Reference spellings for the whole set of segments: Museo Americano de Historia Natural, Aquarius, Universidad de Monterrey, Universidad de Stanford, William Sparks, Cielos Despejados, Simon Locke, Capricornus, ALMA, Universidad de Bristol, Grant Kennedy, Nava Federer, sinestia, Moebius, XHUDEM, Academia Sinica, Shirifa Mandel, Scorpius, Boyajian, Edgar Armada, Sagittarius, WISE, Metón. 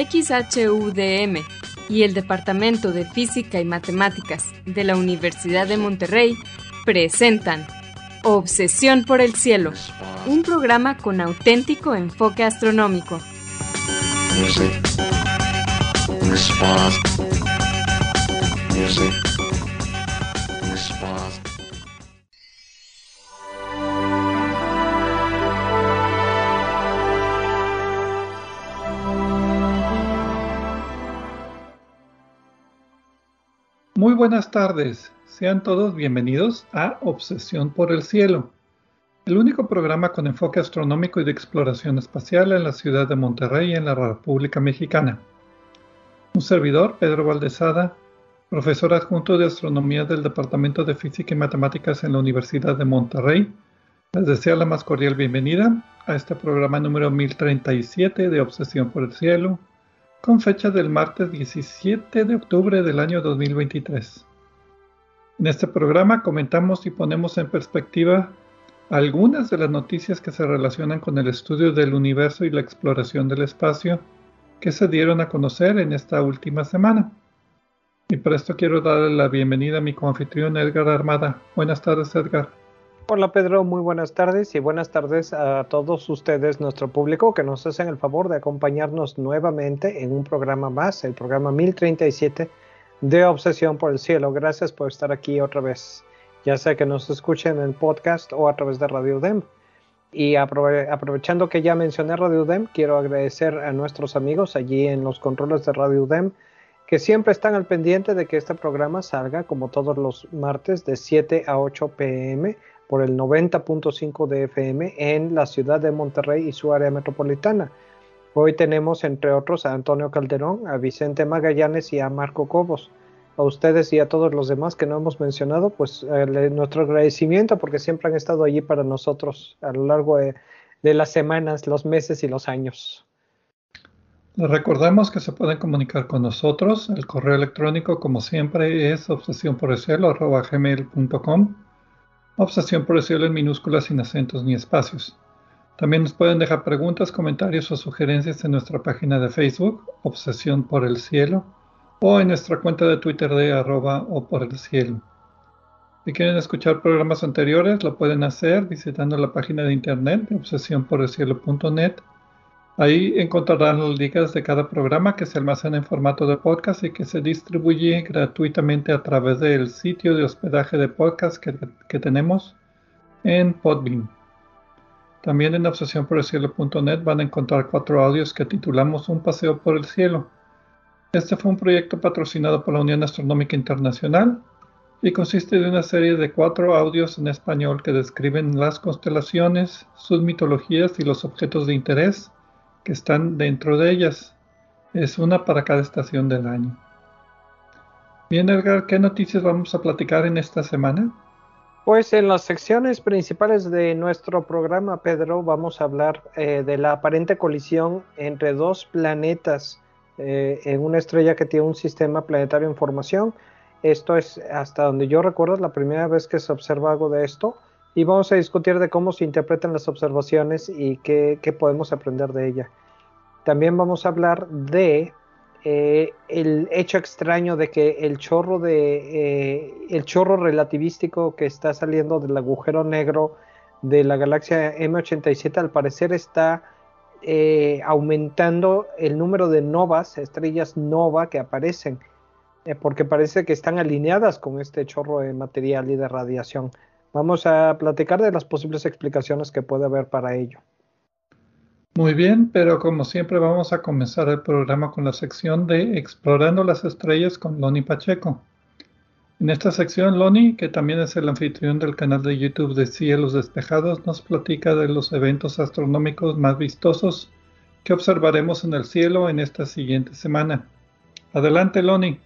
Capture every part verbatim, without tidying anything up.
X H U D M y el Departamento de Física y Matemáticas de la Universidad de Monterrey presentan Obsesión por el Cielo, un programa con auténtico enfoque astronómico. Music. Response. Music. Response. Muy buenas tardes, sean todos bienvenidos a Obsesión por el Cielo, el único programa con enfoque astronómico y de exploración espacial en la ciudad de Monterrey, en la República Mexicana. Un servidor, Pedro Valdezada, profesor adjunto de Astronomía del Departamento de Física y Matemáticas en la Universidad de Monterrey, les desea la más cordial bienvenida a este programa número mil treinta y siete de Obsesión por el Cielo, con fecha del martes diecisiete de octubre del año dos mil veintitrés. En este programa comentamos y ponemos en perspectiva algunas de las noticias que se relacionan con el estudio del universo y la exploración del espacio que se dieron a conocer en esta última semana. Y para esto quiero darle la bienvenida a mi coanfitrión Edgar Armada. Buenas tardes, Edgar. Hola, Pedro. Muy buenas tardes y buenas tardes a todos ustedes, nuestro público, que nos hacen el favor de acompañarnos nuevamente en un programa más, el programa mil treinta y siete de Obsesión por el Cielo. Gracias por estar aquí otra vez, ya sea que nos escuchen en podcast o a través de Radio U D E M. Y aprove- aprovechando que ya mencioné Radio U D E M, quiero agradecer a nuestros amigos allí en los controles de Radio U D E M, que siempre están al pendiente de que este programa salga, como todos los martes, de siete a ocho p m por el noventa punto cinco de F M en la ciudad de Monterrey y su área metropolitana. Hoy tenemos, entre otros, a Antonio Calderón, a Vicente Magallanes y a Marco Cobos. A ustedes y a todos los demás que no hemos mencionado, pues eh, le, nuestro agradecimiento, porque siempre han estado allí para nosotros a lo largo de, de las semanas, los meses y los años. Les recordamos que se pueden comunicar con nosotros. El correo electrónico, como siempre, es obsesión por el cielo arroba gmail punto com, obsesión por el cielo en minúsculas, sin acentos ni espacios. También nos pueden dejar preguntas, comentarios o sugerencias en nuestra página de Facebook, Obsesión por el Cielo, o en nuestra cuenta de Twitter de arroba o por el cielo. Si quieren escuchar programas anteriores, lo pueden hacer visitando la página de internet de obsesión por el cielo punto net. Ahí encontrarán los ligas de cada programa que se almacena en formato de podcast y que se distribuye gratuitamente a través del sitio de hospedaje de podcast que, que tenemos en Podbean. También en obsesión por el cielo punto net van a encontrar cuatro audios que titulamos Un paseo por el cielo. Este fue un proyecto patrocinado por la Unión Astronómica Internacional y consiste de una serie de cuatro audios en español que describen las constelaciones, sus mitologías y los objetos de interés que están dentro de ellas. Es una para cada estación del año. Bien, Edgar, ¿qué noticias vamos a platicar en esta semana? Pues en las secciones principales de nuestro programa, Pedro, vamos a hablar eh, de la aparente colisión entre dos planetas Eh, en una estrella que tiene un sistema planetario en formación. Esto es, hasta donde yo recuerdo, la primera vez que se observa algo de esto, y vamos a discutir de cómo se interpretan las observaciones y qué, qué podemos aprender de ella. También vamos a hablar de eh, el hecho extraño de que el chorro de eh, el chorro relativístico que está saliendo del agujero negro de la galaxia M ochenta y siete al parecer está Eh, aumentando el número de novas, estrellas nova que aparecen, eh, porque parece que están alineadas con este chorro de material y de radiación. Vamos a platicar de las posibles explicaciones que puede haber para ello. Muy bien, pero como siempre vamos a comenzar el programa con la sección de Explorando las Estrellas con Lonnie Pacheco. En esta sección, Lonnie, que también es el anfitrión del canal de YouTube de Cielos Despejados, nos platica de los eventos astronómicos más vistosos que observaremos en el cielo en esta siguiente semana. Adelante, Lonnie.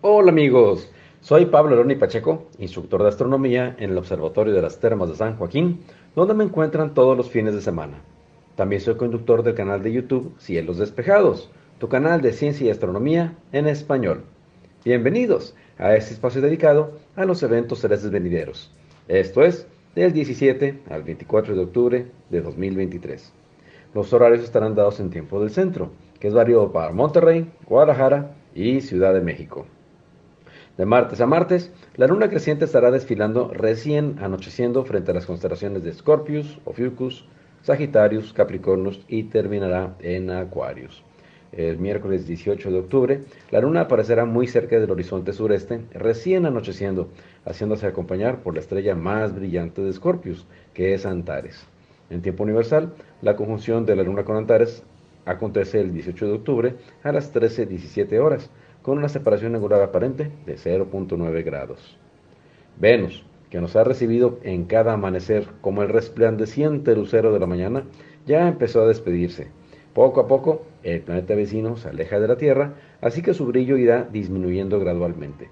Hola, amigos. Soy Pablo Lonnie Pacheco, instructor de astronomía en el Observatorio de las Termas de San Joaquín, donde me encuentran todos los fines de semana. También soy conductor del canal de YouTube Cielos Despejados, tu canal de ciencia y astronomía en español. Bienvenidos a este espacio dedicado a los eventos celestes venideros. Esto es del diecisiete al veinticuatro de octubre de dos mil veintitrés. Los horarios estarán dados en tiempo del centro, que es variado para Monterrey, Guadalajara y Ciudad de México. De martes a martes, la luna creciente estará desfilando recién anocheciendo frente a las constelaciones de Scorpius, Ophiuchus, Sagittarius, Capricornus y terminará en Aquarius. El miércoles dieciocho de octubre, la luna aparecerá muy cerca del horizonte sureste, recién anocheciendo, haciéndose acompañar por la estrella más brillante de Scorpius, que es Antares. En tiempo universal, la conjunción de la luna con Antares acontece el dieciocho de octubre a las trece diecisiete horas, con una separación angular aparente de cero punto nueve grados. Venus, que nos ha recibido en cada amanecer como el resplandeciente lucero de la mañana, ya empezó a despedirse. Poco a poco, el planeta vecino se aleja de la Tierra, así que su brillo irá disminuyendo gradualmente.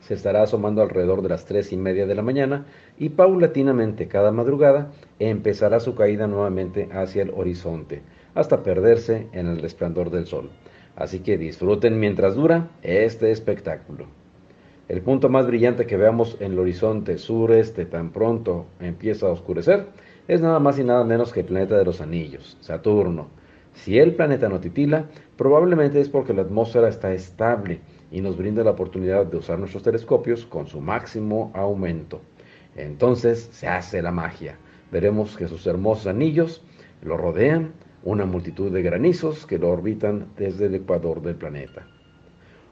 Se estará asomando alrededor de las tres y media de la mañana y paulatinamente cada madrugada empezará su caída nuevamente hacia el horizonte, hasta perderse en el resplandor del sol. Así que disfruten mientras dura este espectáculo. El punto más brillante que veamos en el horizonte sureste tan pronto empieza a oscurecer es nada más y nada menos que el planeta de los anillos, Saturno. Si el planeta no titila, probablemente es porque la atmósfera está estable y nos brinda la oportunidad de usar nuestros telescopios con su máximo aumento. Entonces se hace la magia. Veremos que sus hermosos anillos lo rodean, una multitud de granizos que lo orbitan desde el ecuador del planeta.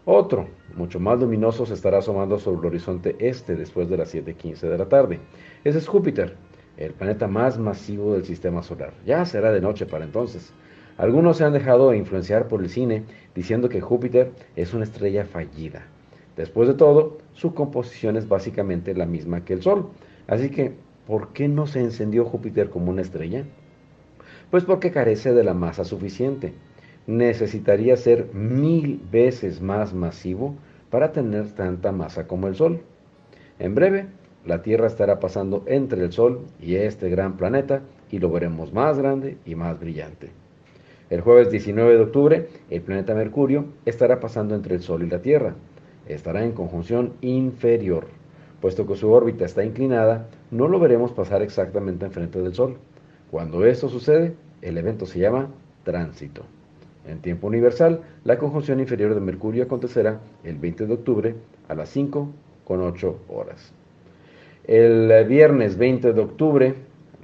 Otro, mucho más luminoso, se estará asomando sobre el horizonte este después de las siete quince de la tarde. Ese es Júpiter, el planeta más masivo del sistema solar. Ya será de noche para entonces. Algunos se han dejado influenciar por el cine diciendo que Júpiter es una estrella fallida. Después de todo, su composición es básicamente la misma que el Sol. Así que, ¿por qué no se encendió Júpiter como una estrella? Pues porque carece de la masa suficiente. Necesitaría ser mil veces más masivo para tener tanta masa como el Sol. En breve, la Tierra estará pasando entre el Sol y este gran planeta y lo veremos más grande y más brillante. El jueves diecinueve de octubre, el planeta Mercurio estará pasando entre el Sol y la Tierra. Estará en conjunción inferior. Puesto que su órbita está inclinada, no lo veremos pasar exactamente enfrente del Sol. Cuando esto sucede, el evento se llama tránsito. En tiempo universal, la conjunción inferior de Mercurio acontecerá el veinte de octubre a las cinco con ocho horas. El viernes veinte de octubre,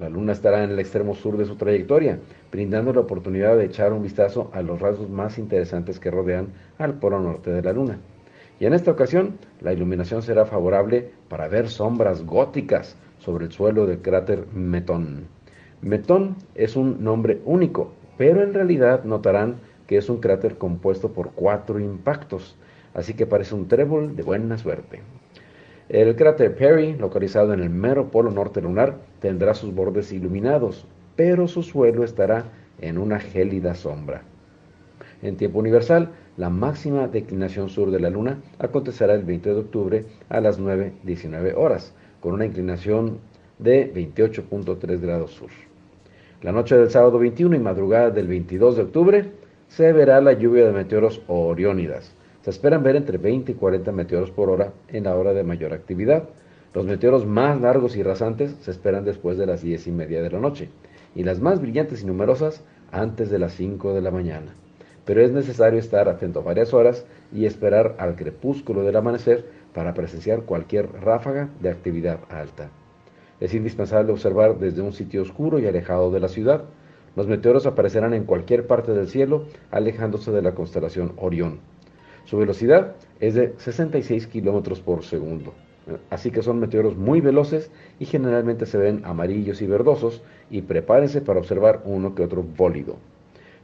la luna estará en el extremo sur de su trayectoria, brindando la oportunidad de echar un vistazo a los rasgos más interesantes que rodean al polo norte de la luna. Y en esta ocasión, la iluminación será favorable para ver sombras góticas sobre el suelo del cráter Metón. Metón es un nombre único, pero en realidad notarán que es un cráter compuesto por cuatro impactos, así que parece un trébol de buena suerte. El cráter Perry, localizado en el mero polo norte lunar, tendrá sus bordes iluminados, pero su suelo estará en una gélida sombra. En tiempo universal, la máxima declinación sur de la luna acontecerá el veinte de octubre a las nueve diecinueve horas, con una inclinación de veintiocho punto tres grados sur. La noche del sábado veintiuno y madrugada del veintidós de octubre se verá la lluvia de meteoros Oriónidas. Se esperan ver entre veinte y cuarenta meteoros por hora en la hora de mayor actividad. Los meteoros más largos y rasantes se esperan después de las diez y media de la noche, y las más brillantes y numerosas antes de las cinco de la mañana. Pero es necesario estar atento varias horas y esperar al crepúsculo del amanecer para presenciar cualquier ráfaga de actividad alta. Es indispensable observar desde un sitio oscuro y alejado de la ciudad. Los meteoros aparecerán en cualquier parte del cielo, alejándose de la constelación Orión. Su velocidad es de sesenta y seis kilómetros por segundo, así que son meteoros muy veloces y generalmente se ven amarillos y verdosos, y prepárense para observar uno que otro bólido.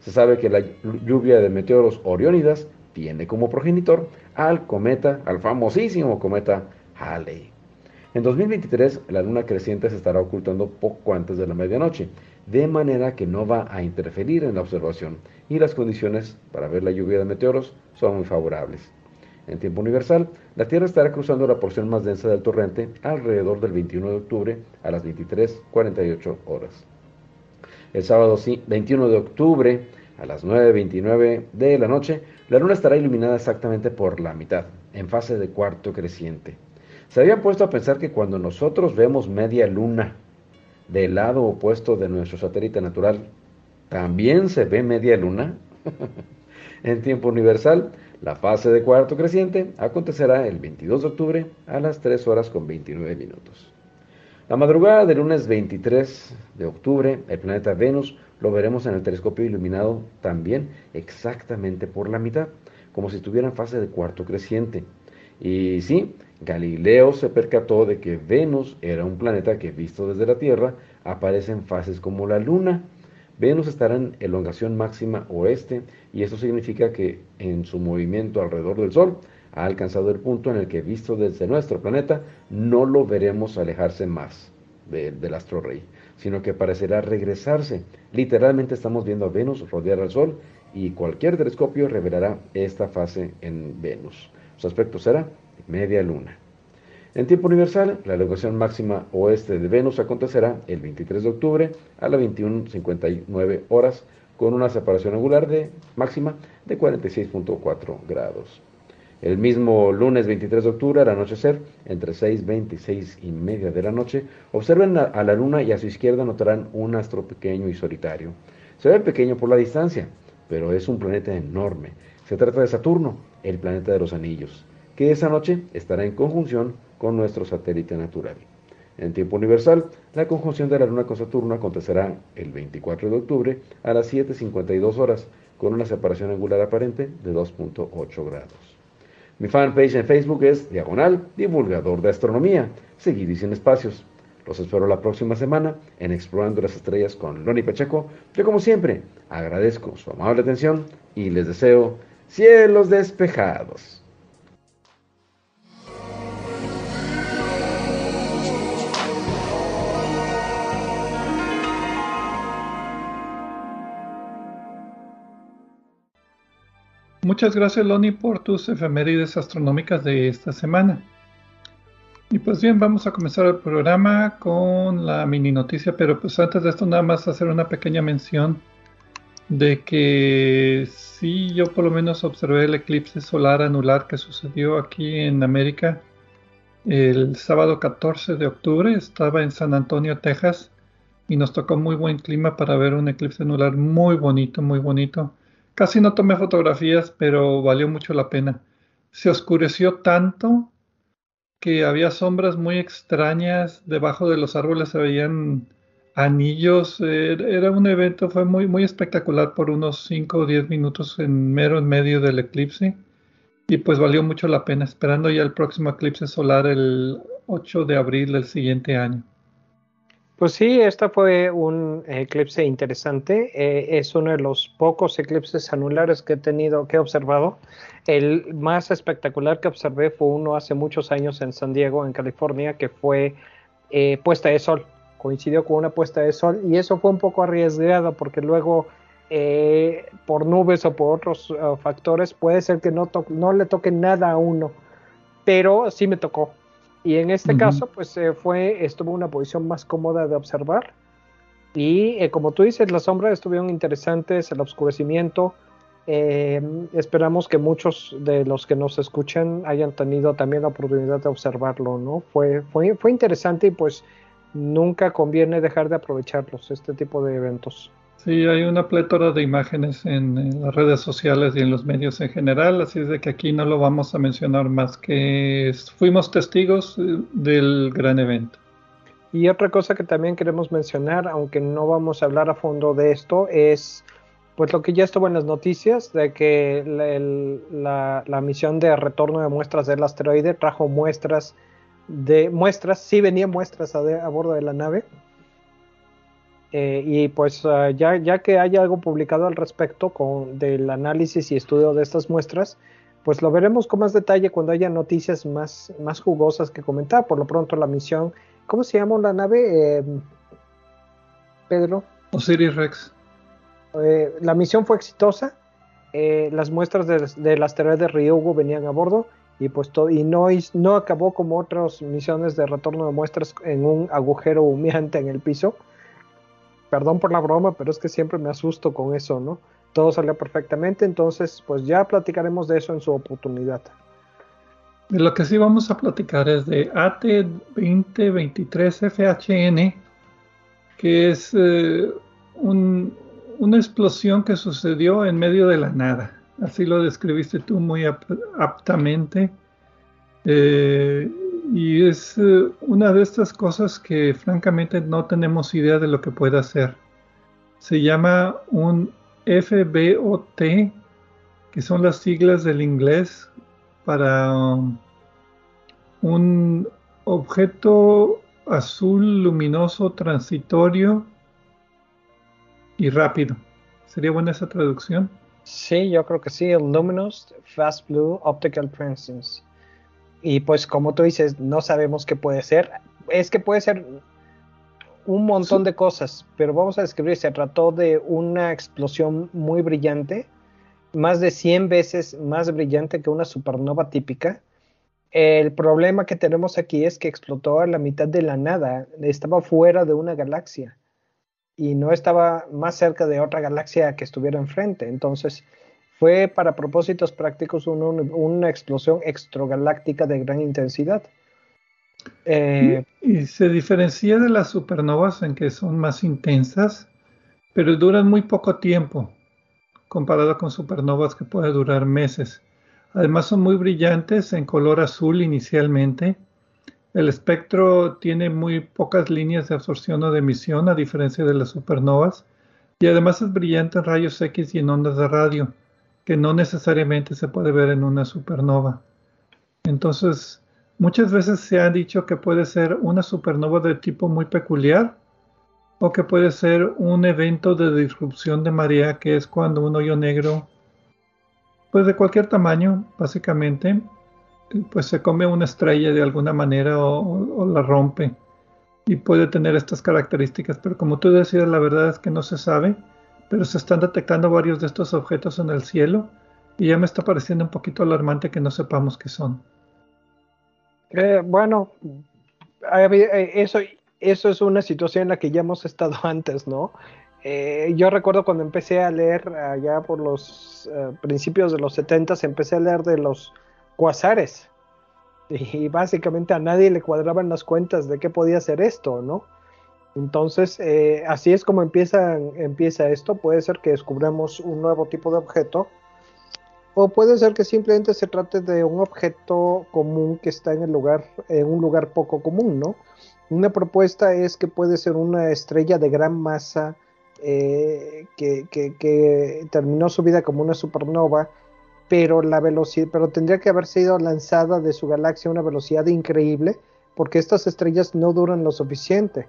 Se sabe que la lluvia de meteoros Oriónidas tiene como progenitor al cometa, al famosísimo cometa Halley. En dos mil veintitrés, la luna creciente se estará ocultando poco antes de la medianoche, de manera que no va a interferir en la observación, y las condiciones para ver la lluvia de meteoros son muy favorables. En tiempo universal, la Tierra estará cruzando la porción más densa del torrente alrededor del veintiuno de octubre a las veintitrés cuarenta y ocho horas. El sábado veintiuno de octubre a las nueve veintinueve de la noche, la luna estará iluminada exactamente por la mitad, en fase de cuarto creciente. Se había puesto a pensar que cuando nosotros vemos media luna del lado opuesto de nuestro satélite natural, ¿también se ve media luna? En tiempo universal, la fase de cuarto creciente acontecerá el veintidós de octubre a las tres horas con veintinueve minutos. La madrugada del lunes veintitrés de octubre, el planeta Venus lo veremos en el telescopio iluminado también exactamente por la mitad, como si estuviera en fase de cuarto creciente. Y sí, Galileo se percató de que Venus era un planeta que, visto desde la Tierra, aparece en fases como la Luna. Venus estará en elongación máxima oeste, y esto significa que en su movimiento alrededor del Sol ha alcanzado el punto en el que, visto desde nuestro planeta, no lo veremos alejarse más de, del astro rey, sino que parecerá regresarse. Literalmente estamos viendo a Venus rodear al Sol, y cualquier telescopio revelará esta fase en Venus. Su aspecto será media luna. En tiempo universal, la elongación máxima oeste de Venus acontecerá el veintitrés de octubre a las veintiuna cincuenta y nueve horas, con una separación angular de máxima de cuarenta y seis punto cuatro grados. El mismo lunes veintitrés de octubre, al anochecer, entre seis y veintiséis y media de la noche, observen a la luna y a su izquierda notarán un astro pequeño y solitario. Se ve pequeño por la distancia, pero es un planeta enorme. Se trata de Saturno, el planeta de los anillos, que esa noche estará en conjunción con nuestro satélite natural. En tiempo universal, la conjunción de la Luna con Saturno acontecerá el veinticuatro de octubre a las siete cincuenta y dos horas, con una separación angular aparente de dos punto ocho grados. Mi fanpage en Facebook es Diagonal Divulgador de Astronomía, seguido y sin espacios. Los espero la próxima semana en Explorando las Estrellas con Lonnie Pacheco. Yo, como siempre, agradezco su amable atención y les deseo cielos despejados. Muchas gracias, Lonnie, por tus efemérides astronómicas de esta semana. Y pues bien, vamos a comenzar el programa con la mini noticia, pero pues antes de esto nada más hacer una pequeña mención de que sí, yo por lo menos observé el eclipse solar anular que sucedió aquí en América el sábado catorce de octubre. Estaba en San Antonio, Texas, y nos tocó muy buen clima para ver un eclipse anular muy bonito, muy bonito. Casi no tomé fotografías, pero valió mucho la pena. Se oscureció tanto que había sombras muy extrañas. Debajo de los árboles se veían anillos. Era un evento, fue muy, muy espectacular por unos cinco o diez minutos en mero en medio del eclipse. Y pues valió mucho la pena, esperando ya el próximo eclipse solar el ocho de abril del siguiente año. Pues sí, esta fue un eclipse interesante. Eh, es uno de los pocos eclipses anulares que he tenido, que he observado. El más espectacular que observé fue uno hace muchos años en San Diego, en California, que fue eh, puesta de sol. Coincidió con una puesta de sol, y eso fue un poco arriesgado porque luego eh, por nubes o por otros uh, factores puede ser que no, to- no le toque nada a uno, pero sí me tocó. Y en este uh-huh. caso, pues eh, fue, estuvo en una posición más cómoda de observar. Y eh, como tú dices, las sombras estuvieron interesantes, el oscurecimiento. Eh, esperamos que muchos de los que nos escuchan hayan tenido también la oportunidad de observarlo, ¿no? Fue, fue, fue interesante, y pues nunca conviene dejar de aprovecharlos, este tipo de eventos. Sí, hay una plétora de imágenes en, en las redes sociales y en los medios en general, así es de que aquí no lo vamos a mencionar más que fuimos testigos del gran evento. Y otra cosa que también queremos mencionar, aunque no vamos a hablar a fondo de esto, es pues lo que ya estuvo en las noticias, de que la, el, la, la misión de retorno de muestras del asteroide trajo muestras, de muestras, sí venían muestras a, de, a bordo de la nave. Eh, y pues uh, ya, ya que hay algo publicado al respecto con, del análisis y estudio de estas muestras, pues lo veremos con más detalle cuando haya noticias más, más jugosas que comentar. Por lo pronto la misión, ¿cómo se llama la nave, eh, Pedro? Osiris Rex. Eh, la misión fue exitosa, eh, las muestras de, de las terrenas de Ryugu venían a bordo, y pues todo, y no, no acabó como otras misiones de retorno de muestras en un agujero humeante en el piso. Perdón por la broma, pero es que siempre me asusto con eso, ¿no? todo salió perfectamente, entonces pues ya platicaremos de eso en su oportunidad. De lo que sí vamos a platicar es de A T veinte veintitrés F H N, que es eh, un, una explosión que sucedió en medio de la nada. Así lo describiste tú muy aptamente. Eh, y es eh, una de estas cosas que francamente no tenemos idea de lo que puede hacer. Se llama un F B O T, que son las siglas del inglés para um, un objeto azul luminoso transitorio y rápido. ¿Sería buena esa traducción? Sí, yo creo que sí, el Luminous Fast Blue Optical Transits. Y pues como tú dices, no sabemos qué puede ser. Es que puede ser un montón sí. de cosas, pero vamos a describir. Se trató de una explosión muy brillante, más de cien veces más brillante que una supernova típica. El problema que tenemos aquí es que explotó a la mitad de la nada, estaba fuera de una galaxia y no estaba más cerca de otra galaxia que estuviera enfrente. Entonces fue para propósitos prácticos un, un, una explosión extragaláctica de gran intensidad. Eh, y, y se diferencia de las supernovas en que son más intensas, pero duran muy poco tiempo, comparado con supernovas que pueden durar meses. Además son muy brillantes en color azul inicialmente. El espectro tiene muy pocas líneas de absorción o de emisión, a diferencia de las supernovas. Y además es brillante en rayos X y en ondas de radio, que no necesariamente se puede ver en una supernova. Entonces, muchas veces se ha dicho que puede ser una supernova de tipo muy peculiar, o que puede ser un evento de disrupción de marea, que es cuando un hoyo negro, pues de cualquier tamaño, básicamente, pues se come una estrella de alguna manera o, o la rompe y puede tener estas características. Pero como tú decías, la verdad es que no se sabe, pero se están detectando varios de estos objetos en el cielo y ya me está pareciendo un poquito alarmante que no sepamos qué son. Eh, bueno, eso, eso es una situación en la que ya hemos estado antes, ¿no? Eh, yo recuerdo cuando empecé a leer allá por los uh, principios de los setentas, empecé a leer de los cuasares y básicamente a nadie le cuadraban las cuentas de qué podía ser esto, ¿no? Entonces eh, así es como empieza, empieza esto. Puede ser que descubramos un nuevo tipo de objeto, o puede ser que simplemente se trate de un objeto común que está en el lugar, en un lugar poco común, ¿no? Una propuesta es que puede ser una estrella de gran masa Eh, que, que, que terminó su vida como una supernova, pero la velocidad, pero tendría que haber sido lanzada de su galaxia a una velocidad increíble, porque estas estrellas no duran lo suficiente.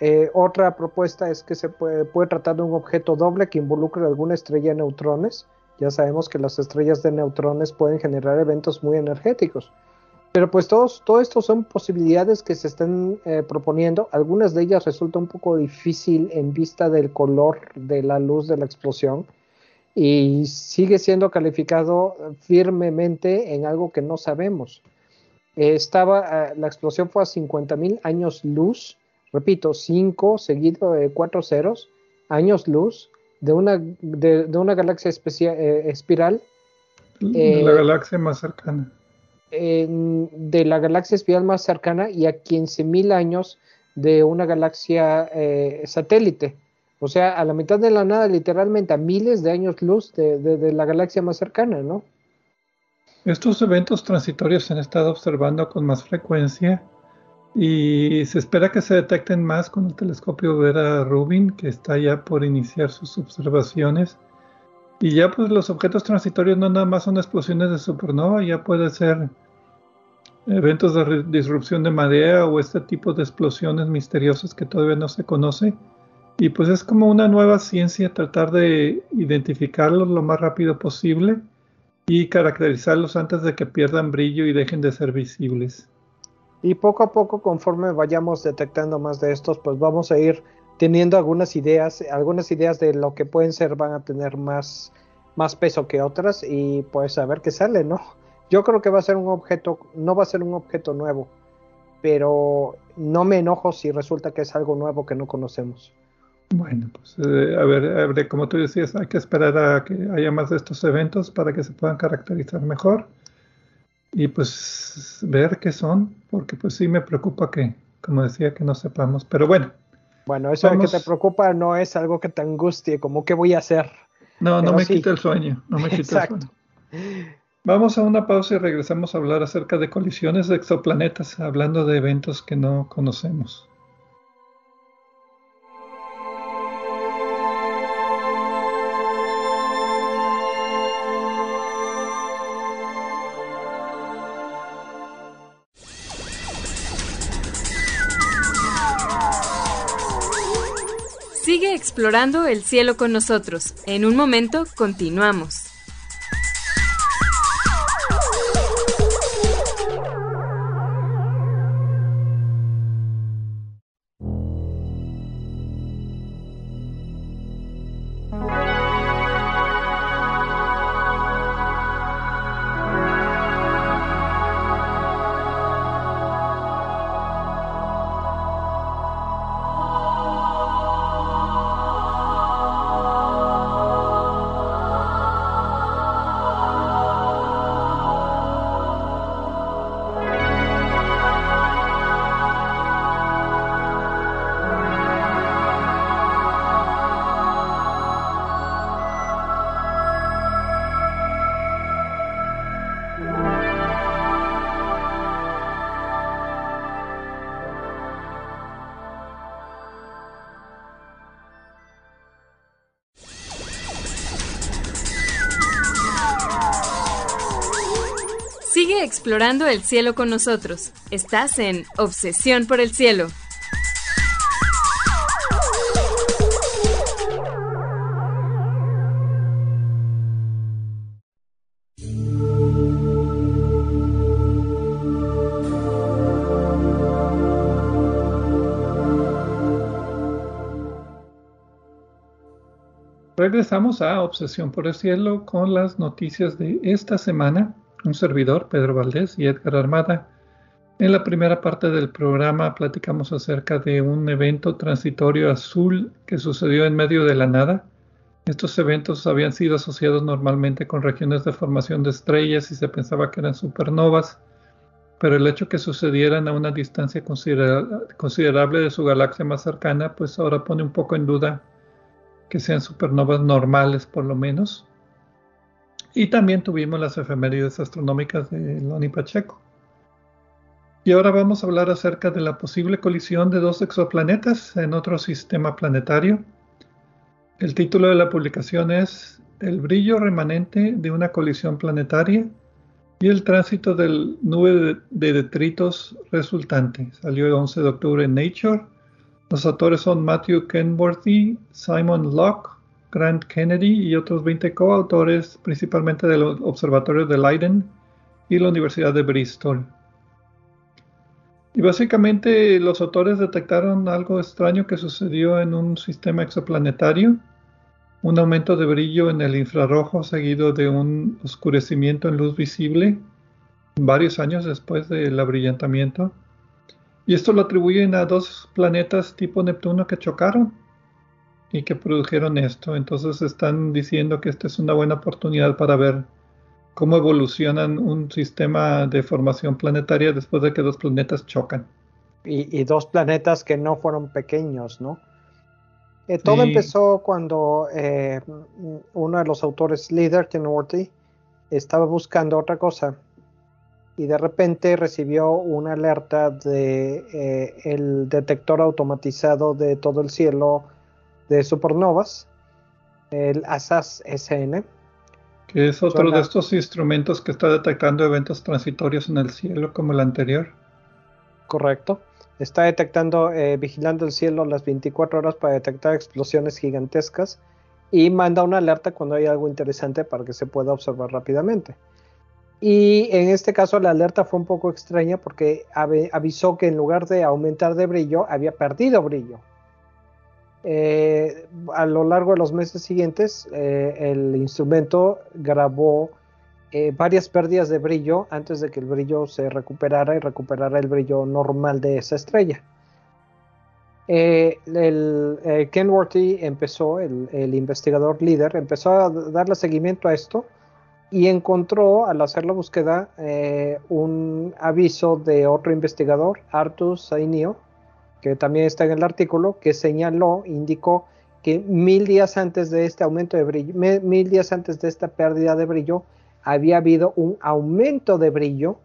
Eh, otra propuesta es que se puede, puede tratar de un objeto doble que involucre alguna estrella de neutrones. Ya sabemos que las estrellas de neutrones pueden generar eventos muy energéticos, pero pues todos, todo esto son posibilidades que se están eh, proponiendo. Algunas de ellas resulta un poco difícil en vista del color de la luz de la explosión, y sigue siendo calificado firmemente en algo que no sabemos. Eh, estaba, eh, la explosión fue a cincuenta mil años luz, repito, cinco seguido de cuatro ceros, años luz, de una, de, de una galaxia especia, eh, espiral. Eh, la galaxia más cercana. de la galaxia espiral más cercana y a quince mil años de una galaxia eh, satélite, o sea, a la mitad de la nada, literalmente a miles de años luz de, de, de la galaxia más cercana, ¿no? Estos eventos transitorios se han estado observando con más frecuencia y se espera que se detecten más con el telescopio Vera Rubin, que está ya por iniciar sus observaciones. Y ya pues los objetos transitorios no nada más son explosiones de supernova, ya puede ser eventos de disrupción de marea o este tipo de explosiones misteriosas que todavía no se conoce. Y pues es como una nueva ciencia tratar de identificarlos lo más rápido posible y caracterizarlos antes de que pierdan brillo y dejen de ser visibles. Y poco a poco, conforme vayamos detectando más de estos, pues vamos a ir teniendo algunas ideas, algunas ideas de lo que pueden ser, van a tener más, más peso que otras, y pues a ver qué sale, ¿no? Yo creo que va a ser un objeto, no va a ser un objeto nuevo, pero no me enojo si resulta que es algo nuevo que no conocemos. Bueno, pues eh, a ver, a ver, como tú decías, hay que esperar a que haya más de estos eventos para que se puedan caracterizar mejor y pues ver qué son, porque pues sí me preocupa que, como decía, que no sepamos, pero bueno. Bueno, eso vamos... que te preocupa no es algo que te angustie, como ¿qué voy a hacer? No, pero no me sí. quita el sueño, no me quita Exacto. el sueño. Vamos a una pausa y regresamos a hablar acerca de colisiones de exoplanetas, hablando de eventos que no conocemos. Sigue explorando el cielo con nosotros. En un momento, continuamos. Explorando el cielo con nosotros. Estás en Obsesión por el Cielo. Regresamos a Obsesión por el Cielo con las noticias de esta semana. Un servidor, Pedro Valdés y Edgar Armada. En la primera parte del programa platicamos acerca de un evento transitorio azul que sucedió en medio de la nada. Estos eventos habían sido asociados normalmente con regiones de formación de estrellas y se pensaba que eran supernovas, pero el hecho que sucedieran a una distancia considera- considerable de su galaxia más cercana, pues ahora pone un poco en duda que sean supernovas normales por lo menos. Y también tuvimos las efemérides astronómicas de Lonnie Pacheco. Y ahora vamos a hablar acerca de la posible colisión de dos exoplanetas en otro sistema planetario. El título de la publicación es El brillo remanente de una colisión planetaria y el tránsito del nube de detritos resultante. Salió el once de octubre en Nature. Los autores son Matthew Kenworthy, Simon Locke, Grant Kennedy y otros veinte coautores, principalmente del Observatorio de Leiden y la Universidad de Bristol. Y básicamente los autores detectaron algo extraño que sucedió en un sistema exoplanetario, un aumento de brillo en el infrarrojo seguido de un oscurecimiento en luz visible varios años después del abrillantamiento. Y esto lo atribuyen a dos planetas tipo Neptuno que chocaron y que produjeron esto. Entonces están diciendo que esta es una buena oportunidad para ver cómo evolucionan un sistema de formación planetaria después de que dos planetas chocan. Y, y dos planetas que no fueron pequeños, ¿no? Eh, todo sí. empezó cuando eh, uno de los autores, Edgar Armada, estaba buscando otra cosa y de repente recibió una alerta de eh, el detector automatizado de todo el cielo de supernovas, el A S A S S N, que es otro Suena. de estos instrumentos que está detectando eventos transitorios en el cielo como el anterior. Correcto. Está detectando, eh, vigilando el cielo las veinticuatro horas para detectar explosiones gigantescas y manda una alerta cuando hay algo interesante para que se pueda observar rápidamente. Y en este caso la alerta fue un poco extraña porque av- avisó que en lugar de aumentar de brillo, había perdido brillo. Eh, a lo largo de los meses siguientes, eh, el instrumento grabó eh, varias pérdidas de brillo antes de que el brillo se recuperara y recuperara el brillo normal de esa estrella. Eh, el, eh, Kenworthy empezó, el, el investigador líder, empezó a darle seguimiento a esto y encontró, al hacer la búsqueda, eh, un aviso de otro investigador, Arthur Sainio, que también está en el artículo, que señaló, indicó que mil días antes de este aumento de brillo, mil días antes de esta pérdida de brillo, había habido un aumento de brillo,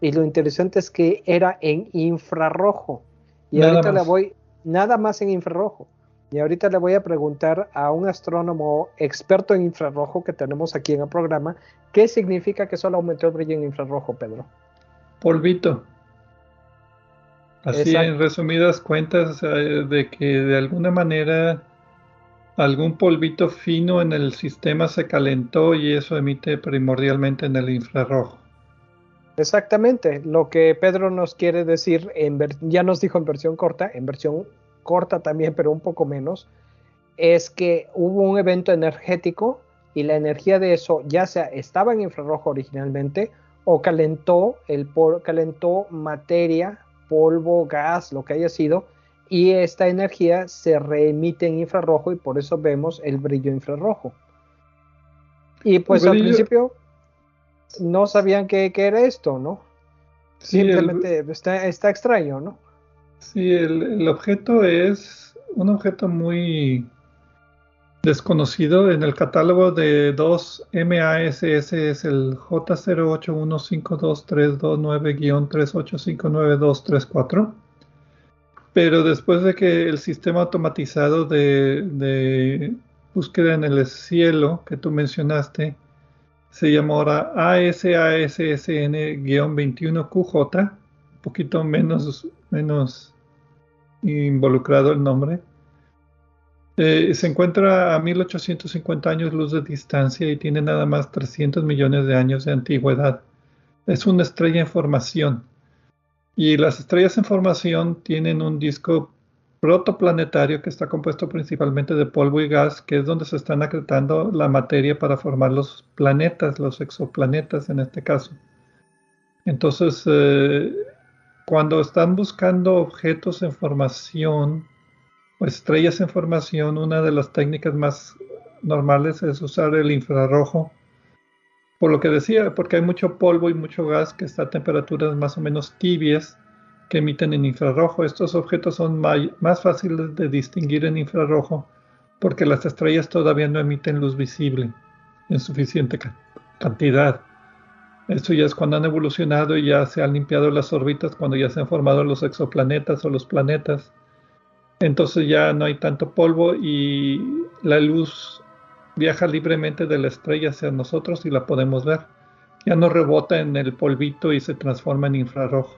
y lo interesante es que era en infrarrojo. Y nada ahorita más. le voy, nada más en infrarrojo. Y ahorita le voy a preguntar a un astrónomo experto en infrarrojo que tenemos aquí en el programa, ¿qué significa que solo aumentó el brillo en infrarrojo, Pedro? Polvito. Así, exacto. En resumidas cuentas, de que de alguna manera algún polvito fino en el sistema se calentó y eso emite primordialmente en el infrarrojo. Exactamente, lo que Pedro nos quiere decir, en ver, ya nos dijo en versión corta, en versión corta también, pero un poco menos, es que hubo un evento energético y la energía de eso ya sea estaba en infrarrojo originalmente o calentó, el, calentó materia, polvo, gas, lo que haya sido, y esta energía se reemite en infrarrojo y por eso vemos el brillo infrarrojo. Y pues al principio... no sabían qué era esto, ¿no? Sí, simplemente el, está, está extraño, ¿no? Sí, el, el objeto es un objeto muy desconocido. En el catálogo de dos M A S S es el J cero ocho uno cinco dos tres dos nueve guion tres ocho cinco nueve dos tres cuatro. Pero después de que el sistema automatizado de, de búsqueda en el cielo que tú mencionaste se llama ahora A S A S S N veintiuno Q J, un poquito menos, menos involucrado el nombre. Eh, se encuentra a mil ochocientos cincuenta años luz de distancia y tiene nada más trescientos millones de años de antigüedad. Es una estrella en formación. Y las estrellas en formación tienen un disco protoplanetario que está compuesto principalmente de polvo y gas, que es donde se están acretando la materia para formar los planetas, los exoplanetas en este caso. Entonces, eh, cuando están buscando objetos en formación o estrellas en formación, una de las técnicas más normales es usar el infrarrojo, por lo que decía, porque hay mucho polvo y mucho gas que está a temperaturas más o menos tibias, que emiten en infrarrojo. Estos objetos son más fáciles de distinguir en infrarrojo porque las estrellas todavía no emiten luz visible en suficiente ca- cantidad. Esto ya es cuando han evolucionado y ya se han limpiado las órbitas, cuando ya se han formado los exoplanetas o los planetas. Entonces ya no hay tanto polvo y la luz viaja libremente de la estrella hacia nosotros y la podemos ver. Ya no rebota en el polvito y se transforma en infrarrojo.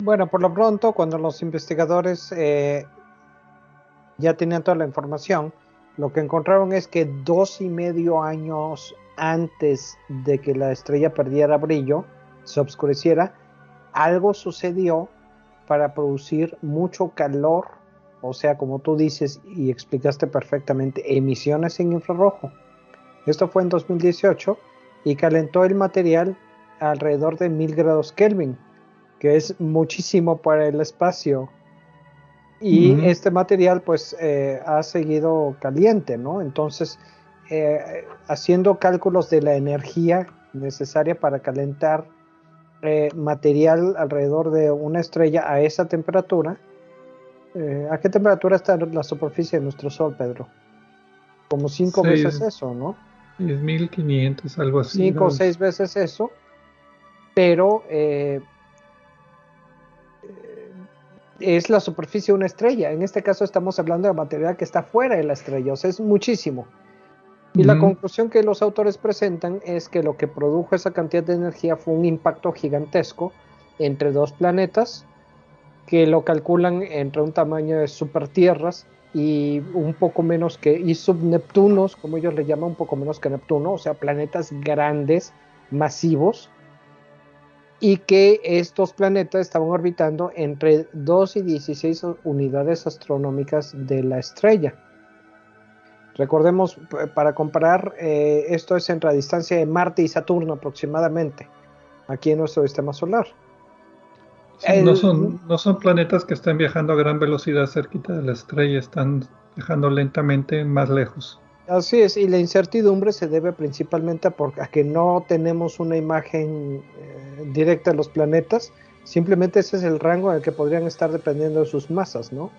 Bueno, por lo pronto, cuando los investigadores eh, ya tenían toda la información, lo que encontraron es que dos y medio años antes de que la estrella perdiera brillo, se oscureciera, algo sucedió para producir mucho calor, o sea, como tú dices y explicaste perfectamente, emisiones en infrarrojo. Esto fue en dos mil dieciocho y calentó el material alrededor de mil grados Kelvin, que es muchísimo para el espacio, y uh-huh. este material pues eh, ha seguido caliente, ¿no? Entonces, eh, haciendo cálculos de la energía necesaria para calentar eh, material alrededor de una estrella a esa temperatura, eh, ¿a qué temperatura está la superficie de nuestro Sol, Pedro? Como cinco seis, veces eso, ¿no? diez mil quinientos, algo así. Cinco o seis veces eso, pero... Eh, es la superficie de una estrella. En este caso estamos hablando de material que está fuera de la estrella, o sea, es muchísimo. Y uh-huh. la conclusión que los autores presentan es que lo que produjo esa cantidad de energía fue un impacto gigantesco entre dos planetas, que lo calculan entre un tamaño de supertierras y un poco menos que, y subneptunos, como ellos le llaman, un poco menos que Neptuno, o sea, planetas grandes, masivos, y que estos planetas estaban orbitando entre dos y dieciséis unidades astronómicas de la estrella. Recordemos, para comparar, eh, esto es entre la distancia de Marte y Saturno aproximadamente, aquí en nuestro sistema solar. Sí, el, no, son, no son planetas que estén viajando a gran velocidad cerquita de la estrella, están viajando lentamente más lejos. Así es, y la incertidumbre se debe principalmente a, por, a que no tenemos una imagen eh, directa de los planetas, simplemente ese es el rango en el que podrían estar dependiendo de sus masas, ¿no?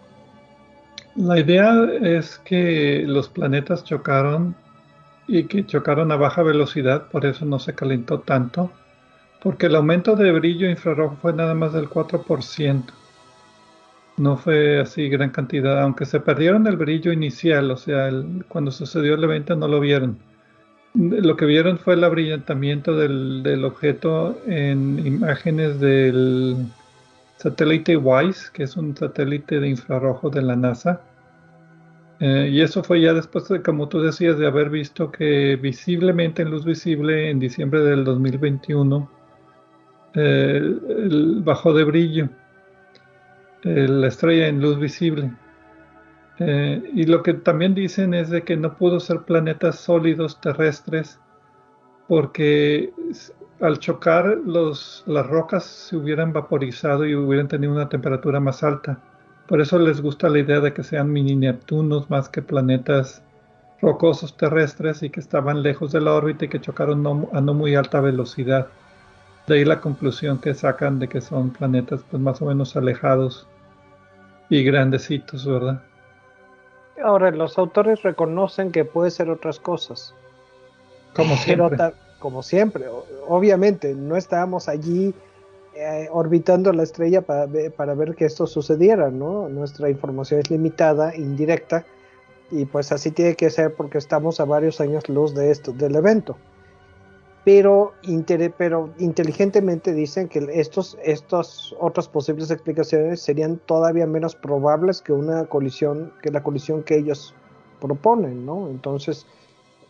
La idea es que los planetas chocaron y que chocaron a baja velocidad, por eso no se calentó tanto, porque el aumento de brillo infrarrojo fue nada más del cuatro por ciento. No fue así gran cantidad, aunque se perdieron el brillo inicial, o sea, el, cuando sucedió el evento no lo vieron. Lo que vieron fue el abrillantamiento del, del objeto en imágenes del satélite WISE, que es un satélite de infrarrojo de la NASA. Eh, y eso fue ya después, de, como tú decías, de haber visto que visiblemente, en luz visible, en diciembre del dos mil veintiuno, eh, bajó de brillo eh, la estrella en luz visible. Eh, y lo que también dicen es de que no pudo ser planetas sólidos terrestres porque al chocar los, las rocas se hubieran vaporizado y hubieran tenido una temperatura más alta. Por eso les gusta la idea de que sean mini Neptunos más que planetas rocosos terrestres y que estaban lejos de la órbita y que chocaron no, a no muy alta velocidad. De ahí la conclusión que sacan de que son planetas pues más o menos alejados y grandecitos, ¿verdad? Ahora, los autores reconocen que puede ser otras cosas. Como siempre. Pero, como siempre, obviamente, no estábamos allí eh, orbitando la estrella para, para ver que esto sucediera, ¿no? Nuestra información es limitada, indirecta, y pues así tiene que ser porque estamos a varios años luz de esto, del evento. Pero, inter, pero inteligentemente dicen que estos, estas otras posibles explicaciones serían todavía menos probables que una colisión, que la colisión que ellos proponen, ¿no? Entonces,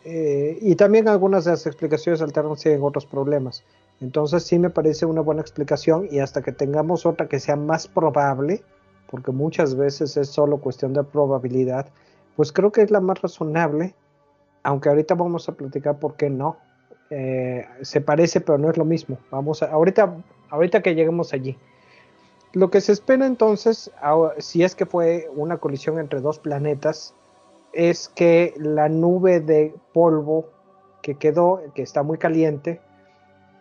eh, y también algunas de las explicaciones alternas tienen otros problemas. Entonces sí me parece una buena explicación y hasta que tengamos otra que sea más probable, porque muchas veces es solo cuestión de probabilidad, pues creo que es la más razonable, aunque ahorita vamos a platicar por qué no. Eh, se parece pero no es lo mismo. Vamos a, ahorita, ahorita que lleguemos allí. Lo que se espera entonces, ahora, si es que fue una colisión entre dos planetas, es que la nube de polvo que quedó, que está muy caliente,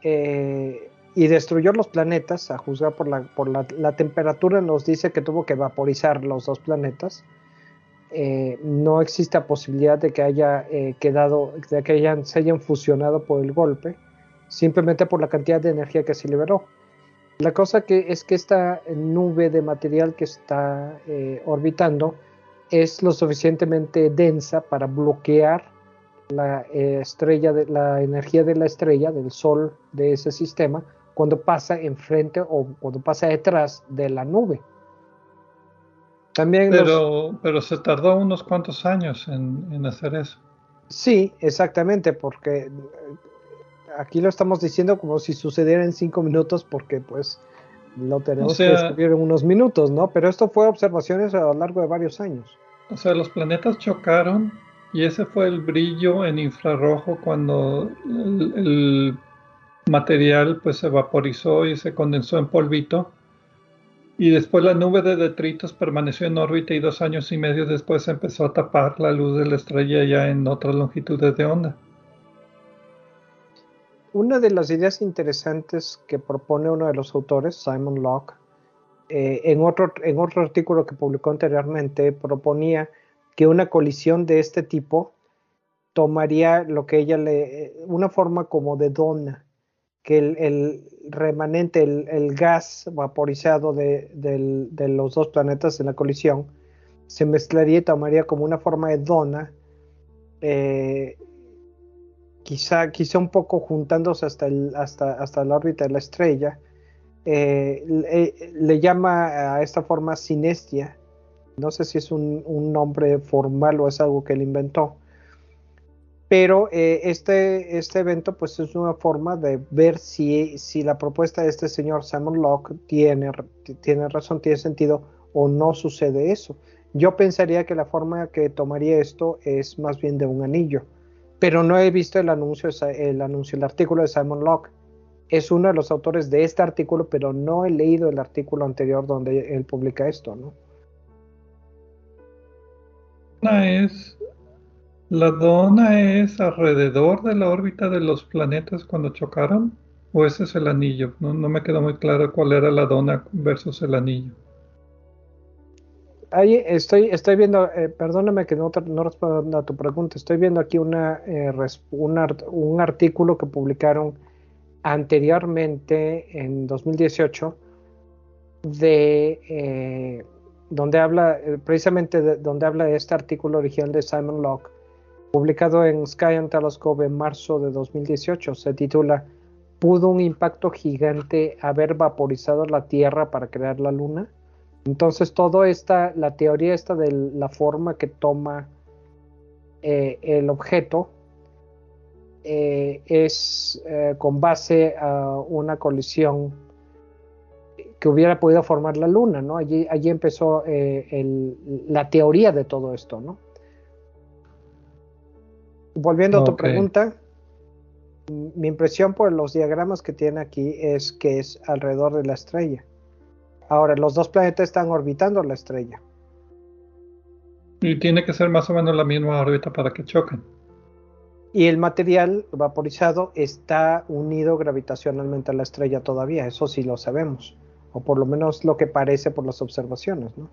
eh, y destruyó los planetas, a juzgar por la, por la, la temperatura, nos dice que tuvo que vaporizar los dos planetas. Eh, no existe posibilidad de que haya eh, quedado, de que hayan, se hayan fusionado por el golpe, simplemente por la cantidad de energía que se liberó. La cosa que es que esta nube de material que está eh, orbitando es lo suficientemente densa para bloquear la eh, estrella, de, la energía de la estrella, del sol de ese sistema, cuando pasa enfrente o cuando pasa detrás de la nube. También pero, los... pero se tardó unos cuantos años en, en hacer eso. Sí, exactamente, porque aquí lo estamos diciendo como si sucediera en cinco minutos, porque pues lo tenemos o sea, que descubrir en unos minutos, ¿no? Pero esto fue observaciones a lo largo de varios años. O sea, los planetas chocaron y ese fue el brillo en infrarrojo cuando el, el material pues se vaporizó y se condensó en polvito. Y después la nube de detritos permaneció en órbita y dos años y medio después empezó a tapar la luz de la estrella ya en otras longitudes de onda. Una de las ideas interesantes que propone uno de los autores, Simon Locke, eh, en, otro, en otro artículo que publicó anteriormente, proponía que una colisión de este tipo tomaría lo que ella le... una forma como de dona, que el, el remanente, el, el gas vaporizado de, de, de los dos planetas en la colisión, se mezclaría y tomaría como una forma de dona, eh, quizá, quizá un poco juntándose hasta, el, hasta, hasta la órbita de la estrella. Eh, le, le llama a esta forma sinestia, no sé si es un, un nombre formal o es algo que él inventó. Pero eh, este, este evento pues es una forma de ver si, si la propuesta de este señor Simon Locke tiene, tiene razón, tiene sentido o no sucede eso. Yo pensaría que la forma que tomaría esto es más bien de un anillo, pero no he visto el anuncio, el anuncio, el artículo de Simon Locke. es uno de los autores de este artículo, pero no he leído el artículo anterior donde él publica esto, ¿no? Una es, la dona es alrededor de la órbita de los planetas cuando chocaron, o ese es el anillo. No, no me quedó muy claro cuál era la dona versus el anillo. Ahí estoy, estoy viendo, eh, perdóname que no, no respondo a tu pregunta, estoy viendo aquí una, eh, una, un artículo que publicaron anteriormente en dos mil dieciocho, de, eh, donde habla, eh, precisamente de, donde habla de este artículo original de Simon Locke, publicado en Sky and Telescope en marzo de dos mil dieciocho, se titula ¿Pudo un impacto gigante haber vaporizado la Tierra para crear la Luna? Entonces, toda esta, la teoría esta de la forma que toma eh, el objeto eh, es eh, con base a una colisión que hubiera podido formar la Luna, ¿no? Allí, allí empezó eh, el, la teoría de todo esto, ¿no? Volviendo okay. a tu pregunta, mi impresión por los diagramas que tiene aquí es que es alrededor de la estrella. Ahora, los dos planetas están orbitando la estrella. Y tiene que ser más o menos la misma órbita para que choquen. Y el material vaporizado está unido gravitacionalmente a la estrella todavía, eso sí lo sabemos. O por lo menos lo que parece por las observaciones, ¿no?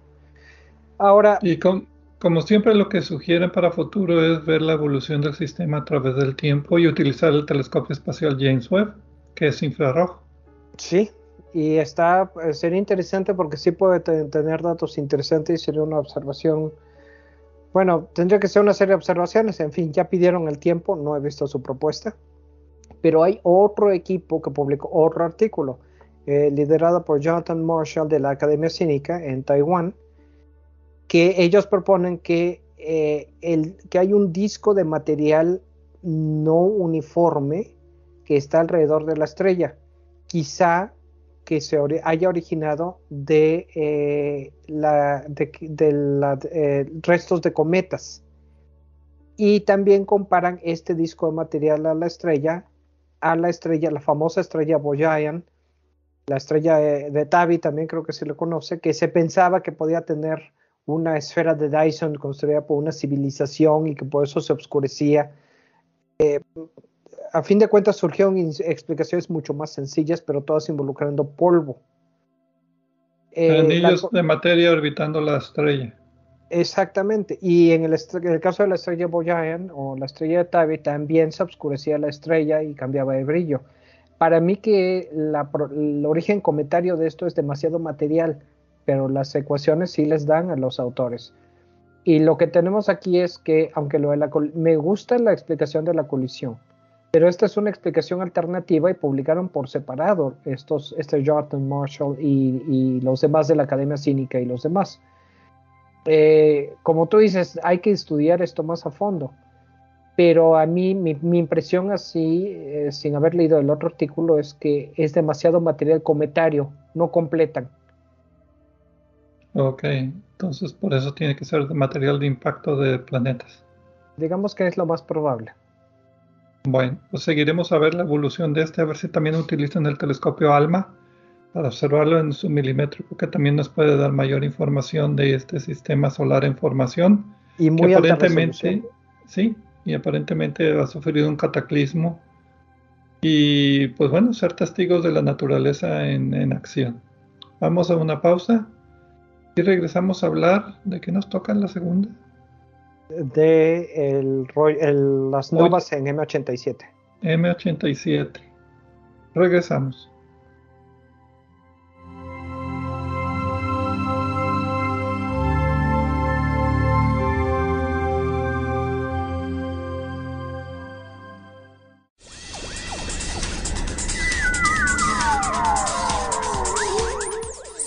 Ahora... Y con, como siempre lo que sugieren para futuro es ver la evolución del sistema a través del tiempo y utilizar el telescopio espacial James Webb, que es infrarrojo. Sí. Y está, sería interesante porque sí puede tener datos interesantes y sería una observación, bueno, tendría que ser una serie de observaciones, en fin, ya pidieron el tiempo, no he visto su propuesta, pero hay otro equipo que publicó otro artículo, eh, liderado por Jonathan Marshall de la Academia Sinica en Taiwán, que ellos proponen que, eh, el, que hay un disco de material no uniforme que está alrededor de la estrella, quizá que se ori- haya originado de, eh, la, de, de la, eh, restos de cometas. Y también comparan este disco de material a la estrella, a la estrella, la famosa estrella Boyajian, la estrella de, de Tabi, también creo que se le conoce, que se pensaba que podía tener una esfera de Dyson construida por una civilización y que por eso se oscurecía. Eh, A fin de cuentas surgieron explicaciones mucho más sencillas, pero todas involucrando polvo. Eh, Anillos la, de materia orbitando la estrella. Exactamente. Y en el, en el caso de la estrella Boyajian o la estrella de Tabi, también se oscurecía la estrella y cambiaba de brillo. Para mí que la, el origen cometario de esto es demasiado material, pero las ecuaciones sí les dan a los autores. Y lo que tenemos aquí es que, aunque lo de la, me gusta la explicación de la colisión, pero esta es una explicación alternativa y publicaron por separado estos, este Jonathan Marshall y, y los demás de la Academia Sinica y los demás. Eh, como tú dices, hay que estudiar esto más a fondo, pero a mí mi, mi impresión así, eh, sin haber leído el otro artículo, es que es demasiado material cometario, no completan. Ok, entonces por eso tiene que ser material de impacto de planetas. Digamos que es lo más probable. Bueno, pues seguiremos a ver la evolución de este, a ver si también utilizan el telescopio ALMA para observarlo en su milimétrico, que también nos puede dar mayor información de este sistema solar en formación. Y muy alta resolución. Sí, y aparentemente ha sufrido un cataclismo. Y pues bueno, ser testigos de la naturaleza en, en acción. Vamos a una pausa y regresamos a hablar de qué nos toca en la segunda. de el, el, las novas en M ochenta y siete. M ochenta y siete. Regresamos.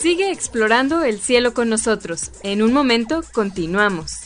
Sigue explorando el cielo con nosotros. En un momento continuamos.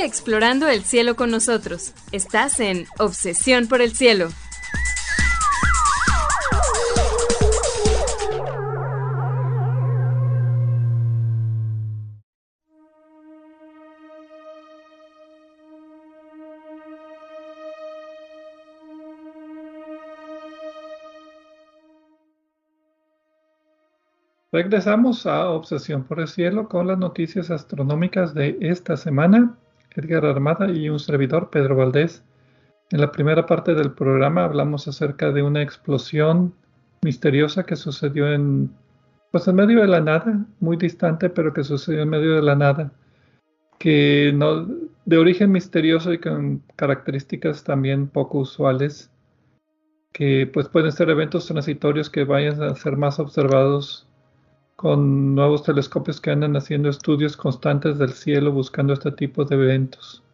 Sigue explorando el cielo con nosotros. Estás en Obsesión por el Cielo. Regresamos a Obsesión por el Cielo con las noticias astronómicas de esta semana. Edgar Armada y un servidor, Pedro Valdez. En la primera parte del programa hablamos acerca de una explosión misteriosa que sucedió en, pues en medio de la nada, muy distante, pero que sucedió en medio de la nada, que no, de origen misterioso y con características también poco usuales, que pues pueden ser eventos transitorios que vayan a ser más observados con nuevos telescopios que andan haciendo estudios constantes del cielo buscando este tipo de eventos.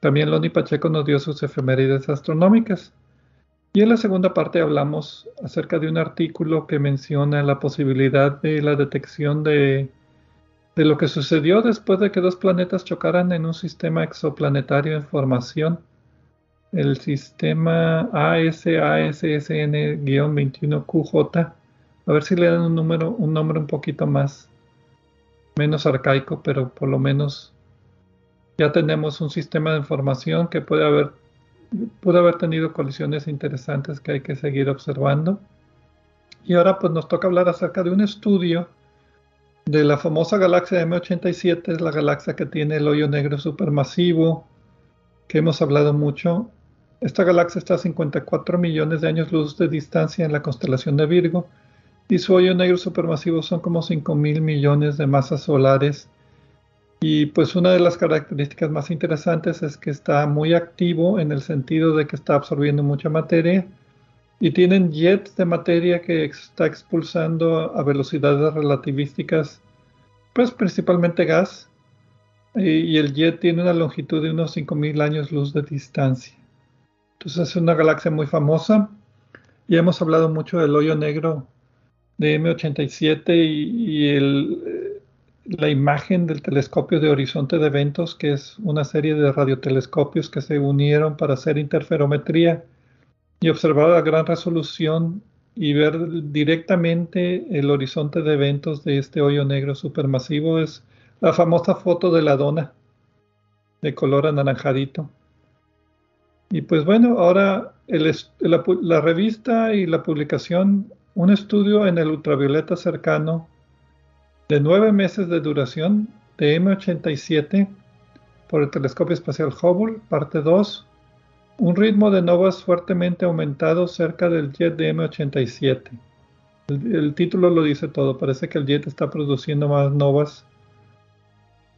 También Lonnie Pacheco nos dio sus efemérides astronómicas. Y en la segunda parte hablamos acerca de un artículo que menciona la posibilidad de la detección de, de lo que sucedió después de que dos planetas chocaran en un sistema exoplanetario en formación. El sistema A S A S S N veintiuno Q J. A ver si le dan un número, un nombre un poquito más, menos arcaico, pero por lo menos ya tenemos un sistema de información que puede haber, puede haber tenido colisiones interesantes que hay que seguir observando. Y ahora pues nos toca hablar acerca de un estudio de la famosa galaxia M ochenta y siete, es la galaxia que tiene el hoyo negro supermasivo, que hemos hablado mucho. Esta galaxia está a cincuenta y cuatro millones de años luz de distancia en la constelación de Virgo, y su hoyo negro supermasivo son como cinco mil millones de masas solares. Y pues una de las características más interesantes es que está muy activo en el sentido de que está absorbiendo mucha materia y tienen jets de materia que está expulsando a velocidades relativísticas, pues principalmente gas, y el jet tiene una longitud de unos cinco mil años luz de distancia. Entonces es una galaxia muy famosa. Ya hemos hablado mucho del hoyo negro de M ochenta y siete y, y el, la imagen del telescopio de horizonte de eventos, que es una serie de radiotelescopios que se unieron para hacer interferometría y observar a gran resolución y ver directamente el horizonte de eventos de este hoyo negro supermasivo. Es la famosa foto de la dona de color anaranjadito. Y pues bueno, ahora el, la, la revista y la publicación, un estudio en el ultravioleta cercano de nueve meses de duración de M ochenta y siete por el Telescopio espacial Hubble, parte dos, un ritmo de novas fuertemente aumentado cerca del jet de M ochenta y siete. El, el título lo dice todo, parece que el jet está produciendo más novas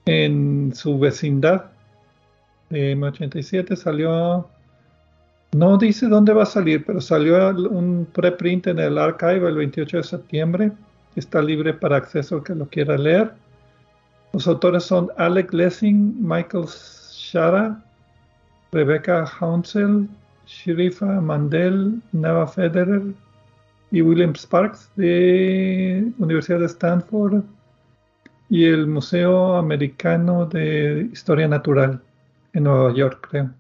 en su vecindad de M ochenta y siete. Salió... No dice dónde va a salir, pero salió un preprint en el arXiv el veintiocho de septiembre. Está libre para acceso al que lo quiera leer. Los autores son Alec Lessing, Michael Shara, Rebecca Hounsell, Shirifa Mandel, Nava Federer y William Sparks de Universidad de Stanford y el Museo Americano de Historia Natural en Nueva York, creo.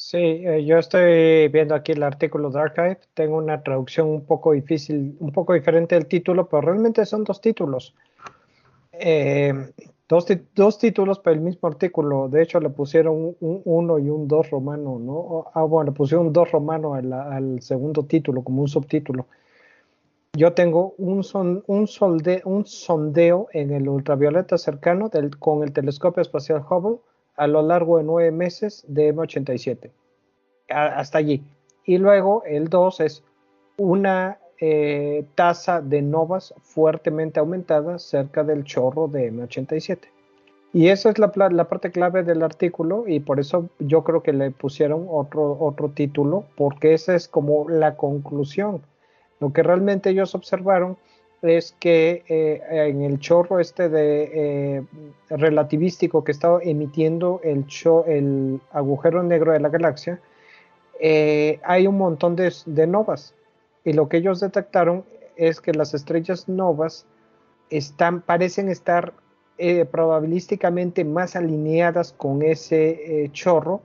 Sí, eh, yo estoy viendo aquí el artículo de arXiv. Tengo una traducción un poco difícil, un poco diferente del título, pero realmente son dos títulos. Eh, dos, dos títulos para el mismo artículo. De hecho, le pusieron un uno y un dos romano, ¿no? Ah, bueno, le pusieron un dos romano al, al segundo título, como un subtítulo. Yo tengo un, son, un, solde, un sondeo en el ultravioleta cercano del, con el telescopio espacial Hubble a lo largo de nueve meses de M ochenta y siete, a, hasta allí. Y luego el dos es una eh, tasa de novas fuertemente aumentada cerca del chorro de M ochenta y siete. Y esa es la, la parte clave del artículo, y por eso yo creo que le pusieron otro, otro título, porque esa es como la conclusión. Lo que realmente ellos observaron es que eh, en el chorro este de eh, relativístico que estaba emitiendo el, cho- el agujero negro de la galaxia, eh, hay un montón de, de novas, y lo que ellos detectaron es que las estrellas novas están, parecen estar eh, probabilísticamente más alineadas con ese eh, chorro,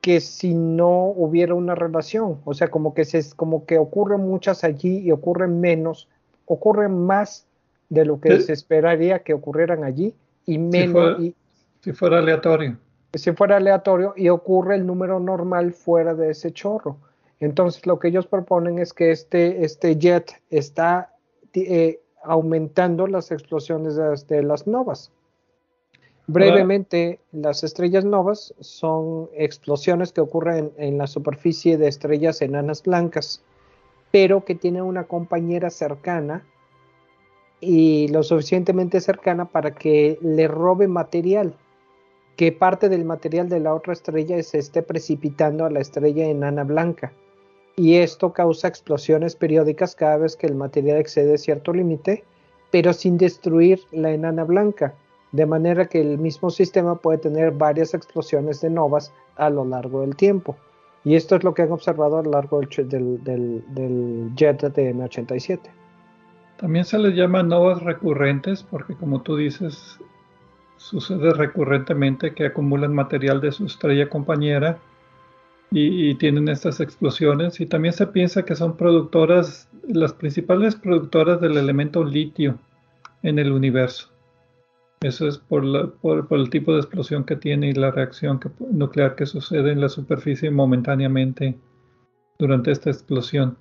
que si no hubiera una relación. O sea, como que, se, como que ocurren muchas allí y ocurren menos, ocurren más de lo que sí. se esperaría que ocurrieran allí, y menos... Si fuera, y, si fuera aleatorio. Si fuera aleatorio y ocurre el número normal fuera de ese chorro. Entonces lo que ellos proponen es que este, este jet está eh, aumentando las explosiones de, de las novas. Brevemente, Hola. Las estrellas novas son explosiones que ocurren en, en la superficie de estrellas enanas blancas, pero que tienen una compañera cercana y lo suficientemente cercana para que le robe material, que parte del material de la otra estrella se esté precipitando a la estrella enana blanca. Y esto causa explosiones periódicas cada vez que el material excede cierto límite, pero sin destruir la enana blanca. De manera que el mismo sistema puede tener varias explosiones de novas a lo largo del tiempo. Y esto es lo que han observado a lo largo del, del, del, del jet de eme ochenta y siete. También se les llama novas recurrentes porque, como tú dices, sucede recurrentemente que acumulan material de su estrella compañera y, y tienen estas explosiones. Y también se piensa que son productoras, las principales productoras del elemento litio en el universo. Eso es por, la, por, por el tipo de explosión que tiene y la reacción que, nuclear que sucede en la superficie momentáneamente durante esta explosión.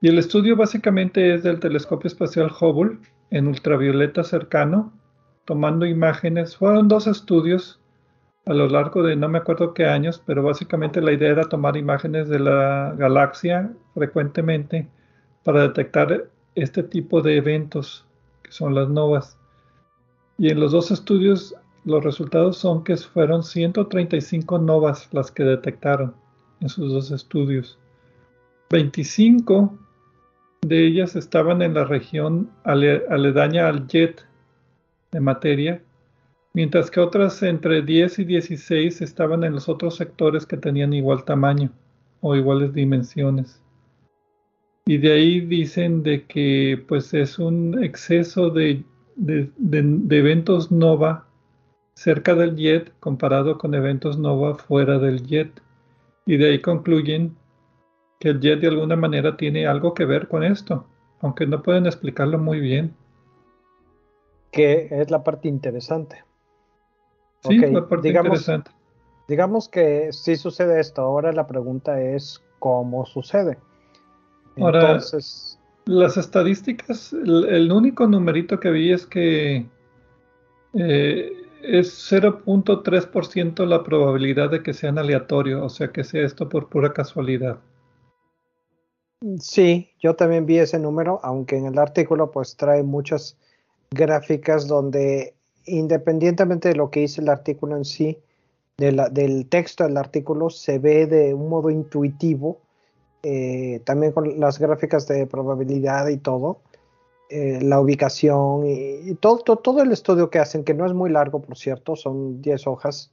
Y el estudio básicamente es del Telescopio Espacial Hubble en ultravioleta cercano, tomando imágenes. Fueron dos estudios a lo largo de no me acuerdo qué años, pero básicamente la idea era tomar imágenes de la galaxia frecuentemente para detectar este tipo de eventos que son las novas. Y en los dos estudios los resultados son que fueron ciento treinta y cinco novas las que detectaron en sus dos estudios. veinticinco de ellas estaban en la región ale, aledaña al jet de materia, mientras que otras entre diez y dieciséis estaban en los otros sectores que tenían igual tamaño o iguales dimensiones. Y de ahí dicen de que pues es un exceso de De, de, de eventos nova cerca del jet comparado con eventos nova fuera del jet, y de ahí concluyen que el jet de alguna manera tiene algo que ver con esto, aunque no pueden explicarlo muy bien, que es la parte interesante. Sí, okay, la parte digamos, interesante digamos que sí sucede esto. Ahora la pregunta es ¿cómo sucede? Entonces, ahora, las estadísticas, el, el único numerito que vi es que eh, es cero punto tres por ciento la probabilidad de que sean aleatorios, o sea que sea esto por pura casualidad. Sí, yo también vi ese número, aunque en el artículo pues trae muchas gráficas donde, independientemente de lo que dice el artículo en sí, de la, del texto del artículo, se ve de un modo intuitivo. Eh, también con las gráficas de probabilidad y todo, eh, la ubicación y, y todo, todo, todo el estudio que hacen, que no es muy largo, por cierto, son diez hojas.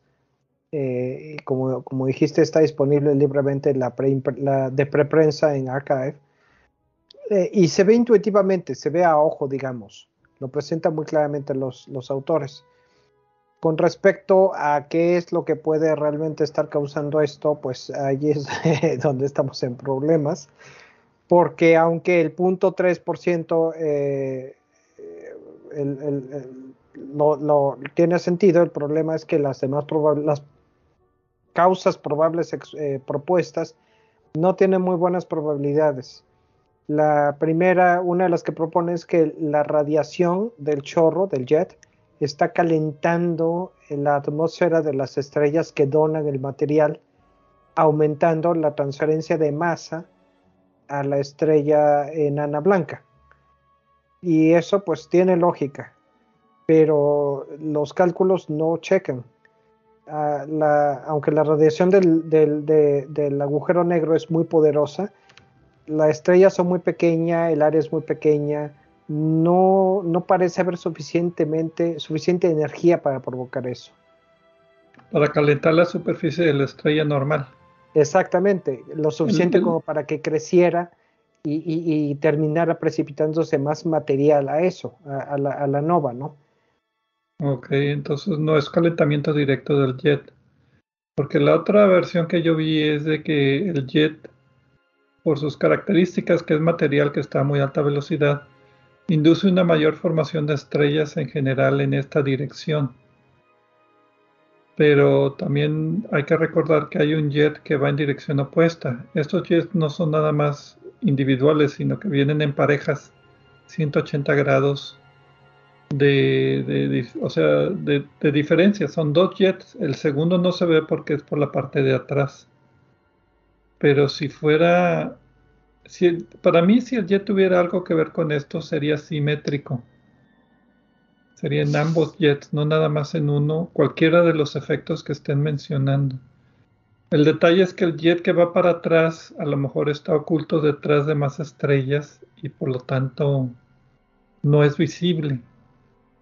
Eh, y como, como dijiste, está disponible libremente la, pre, la de preprensa en arXiv. Eh, y se ve intuitivamente, se ve a ojo, digamos. Lo presentan muy claramente los, los autores. Con respecto a qué es lo que puede realmente estar causando esto, pues ahí es donde estamos en problemas, porque aunque el cero punto tres por ciento eh, el, el, el, lo, lo, tiene sentido, el problema es que las demás probables, las causas probables ex, eh, propuestas no tienen muy buenas probabilidades. La primera, una de las que propone es que la radiación del chorro, del jet, está calentando la atmósfera de las estrellas que donan el material, aumentando la transferencia de masa a la estrella enana blanca. Y eso pues tiene lógica, pero los cálculos no checan. Uh, la, aunque la radiación del, del, de, del agujero negro es muy poderosa, las estrellas son muy pequeñas, el área es muy pequeña. No, no parece haber suficientemente, suficiente energía para provocar eso. Para calentar la superficie de la estrella normal. Exactamente, lo suficiente el, el, como para que creciera y, y, y terminara precipitándose más material a eso, a, a, la, a la nova, ¿no? Ok, entonces no es calentamiento directo del jet. Porque la otra versión que yo vi es de que el jet, por sus características, que es material que está a muy alta velocidad, induce una mayor formación de estrellas en general en esta dirección. Pero también hay que recordar que hay un jet que va en dirección opuesta. Estos jets no son nada más individuales, sino que vienen en parejas ciento ochenta grados de, de, de, o sea, de, de diferencia. Son dos jets, el segundo no se ve porque es por la parte de atrás. Pero si fuera, si, para mí si el jet tuviera algo que ver con esto, sería simétrico. Sería en ambos jets, no nada más en uno, cualquiera de los efectos que estén mencionando. El detalle es que el jet que va para atrás a lo mejor está oculto detrás de más estrellas y por lo tanto no es visible.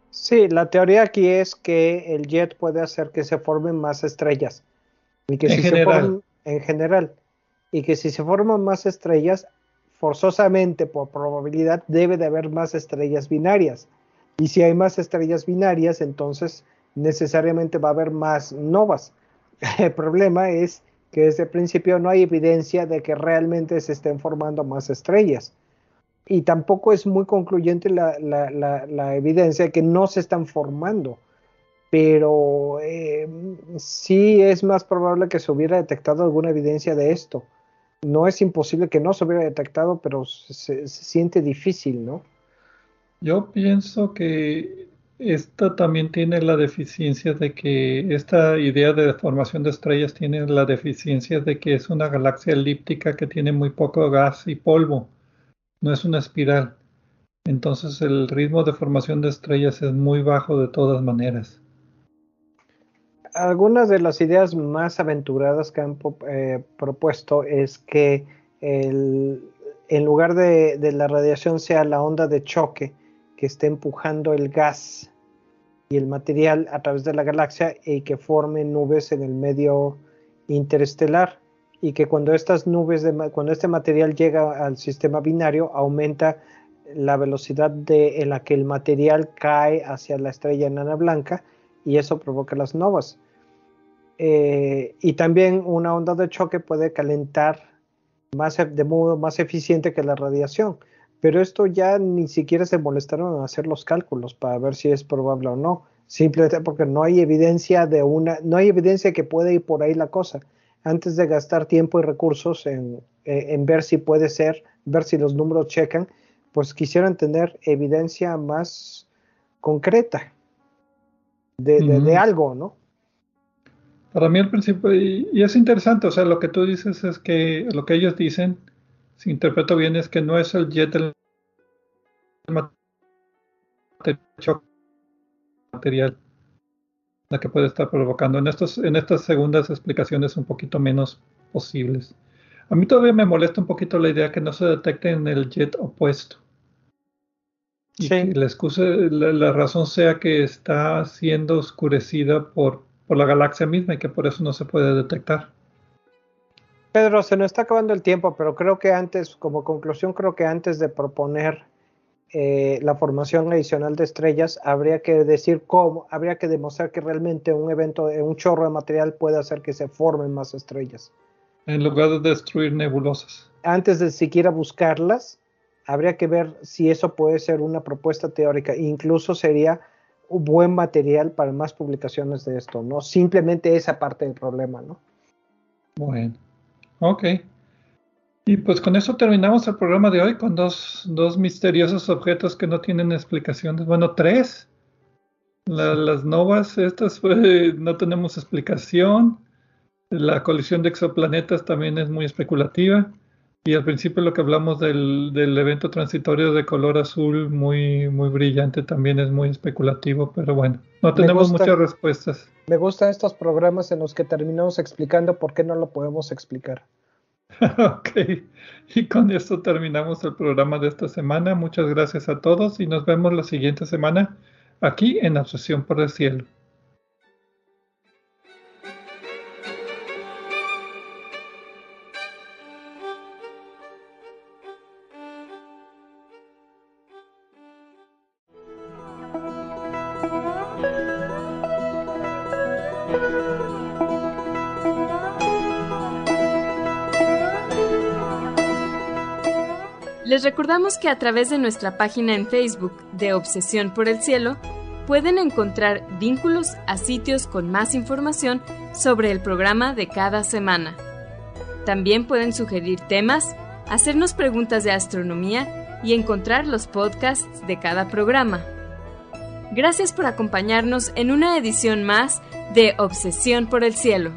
Sí, la teoría aquí es que el jet puede hacer que se formen más estrellas. Y que en si general. Se formen, en general. Y que si se forman más estrellas, forzosamente por probabilidad debe de haber más estrellas binarias. Y si hay más estrellas binarias, entonces necesariamente va a haber más novas. El problema es que desde el principio no hay evidencia de que realmente se estén formando más estrellas. Y tampoco es muy concluyente la, la, la, la evidencia de que no se están formando. Pero eh, sí es más probable que se hubiera detectado alguna evidencia de esto. No es imposible que no se hubiera detectado, pero se, se siente difícil, ¿no? Yo pienso que esta también tiene la deficiencia de que, esta idea de formación de estrellas tiene la deficiencia de que es una galaxia elíptica que tiene muy poco gas y polvo, no es una espiral. Entonces el ritmo de formación de estrellas es muy bajo de todas maneras. Algunas de las ideas más aventuradas que han eh, propuesto es que el, en lugar de, de la radiación sea la onda de choque que esté empujando el gas y el material a través de la galaxia y que formen nubes en el medio interestelar, y que cuando estas nubes de, cuando este material llega al sistema binario aumenta la velocidad de, en la que el material cae hacia la estrella enana blanca, y eso provoca las novas. Eh, y también una onda de choque puede calentar más, de modo más eficiente que la radiación. Pero esto ya ni siquiera se molestaron en hacer los cálculos para ver si es probable o no. Simplemente porque no hay evidencia de una, no hay evidencia que pueda ir por ahí la cosa. Antes de gastar tiempo y recursos en, en ver si puede ser, ver si los números checan, pues quisieran tener evidencia más concreta de, de, uh-huh. de algo, ¿no? Para mí al principio, y, y es interesante, o sea, lo que tú dices es que, lo que ellos dicen, si interpreto bien, es que no es el jet el material la que puede estar provocando. En estos, en estas segundas explicaciones un poquito menos posibles. A mí todavía me molesta un poquito la idea que no se detecte en el jet opuesto. Y sí. que la, excusa, la, la razón sea que está siendo oscurecida por, por la galaxia misma y que por eso no se puede detectar. Pedro, se nos está acabando el tiempo, pero creo que antes, como conclusión, creo que antes de proponer eh, la formación adicional de estrellas, habría que decir cómo, habría que demostrar que realmente un evento, un chorro de material puede hacer que se formen más estrellas. En lugar de destruir nebulosas. Antes de siquiera buscarlas, habría que ver si eso puede ser una propuesta teórica. Incluso sería un buen material para más publicaciones de esto, ¿no? Simplemente esa parte del problema, ¿no? Bueno. Ok, y pues con eso terminamos el programa de hoy con dos, dos misteriosos objetos que no tienen explicaciones, bueno, tres, la, las novas, estas pues, no tenemos explicación, la colisión de exoplanetas también es muy especulativa, y al principio lo que hablamos del, del evento transitorio de color azul muy, muy brillante también es muy especulativo, pero bueno, no tenemos muchas respuestas. Me gustan estos programas en los que terminamos explicando por qué no lo podemos explicar. Ok, y con esto terminamos el programa de esta semana. Muchas gracias a todos y nos vemos la siguiente semana aquí en Obsesión por el Cielo. Les recordamos que a través de nuestra página en Facebook de Obsesión por el Cielo pueden encontrar vínculos a sitios con más información sobre el programa de cada semana. También pueden sugerir temas, hacernos preguntas de astronomía y encontrar los podcasts de cada programa. Gracias por acompañarnos en una edición más de Obsesión por el Cielo.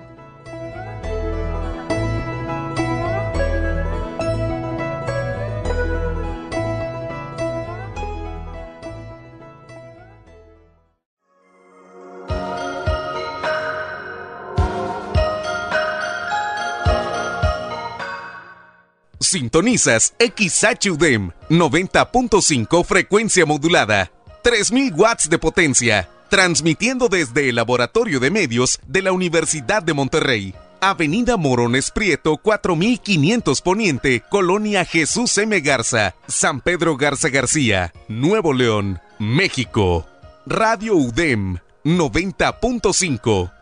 Sintonizas X H U D E M noventa punto cinco frecuencia modulada, tres mil watts de potencia, transmitiendo desde el Laboratorio de Medios de la Universidad de Monterrey, Avenida Morones Prieto cuatro mil quinientos Poniente, Colonia Jesús M. Garza, San Pedro Garza García, Nuevo León, México. Radio U D E M noventa punto cinco,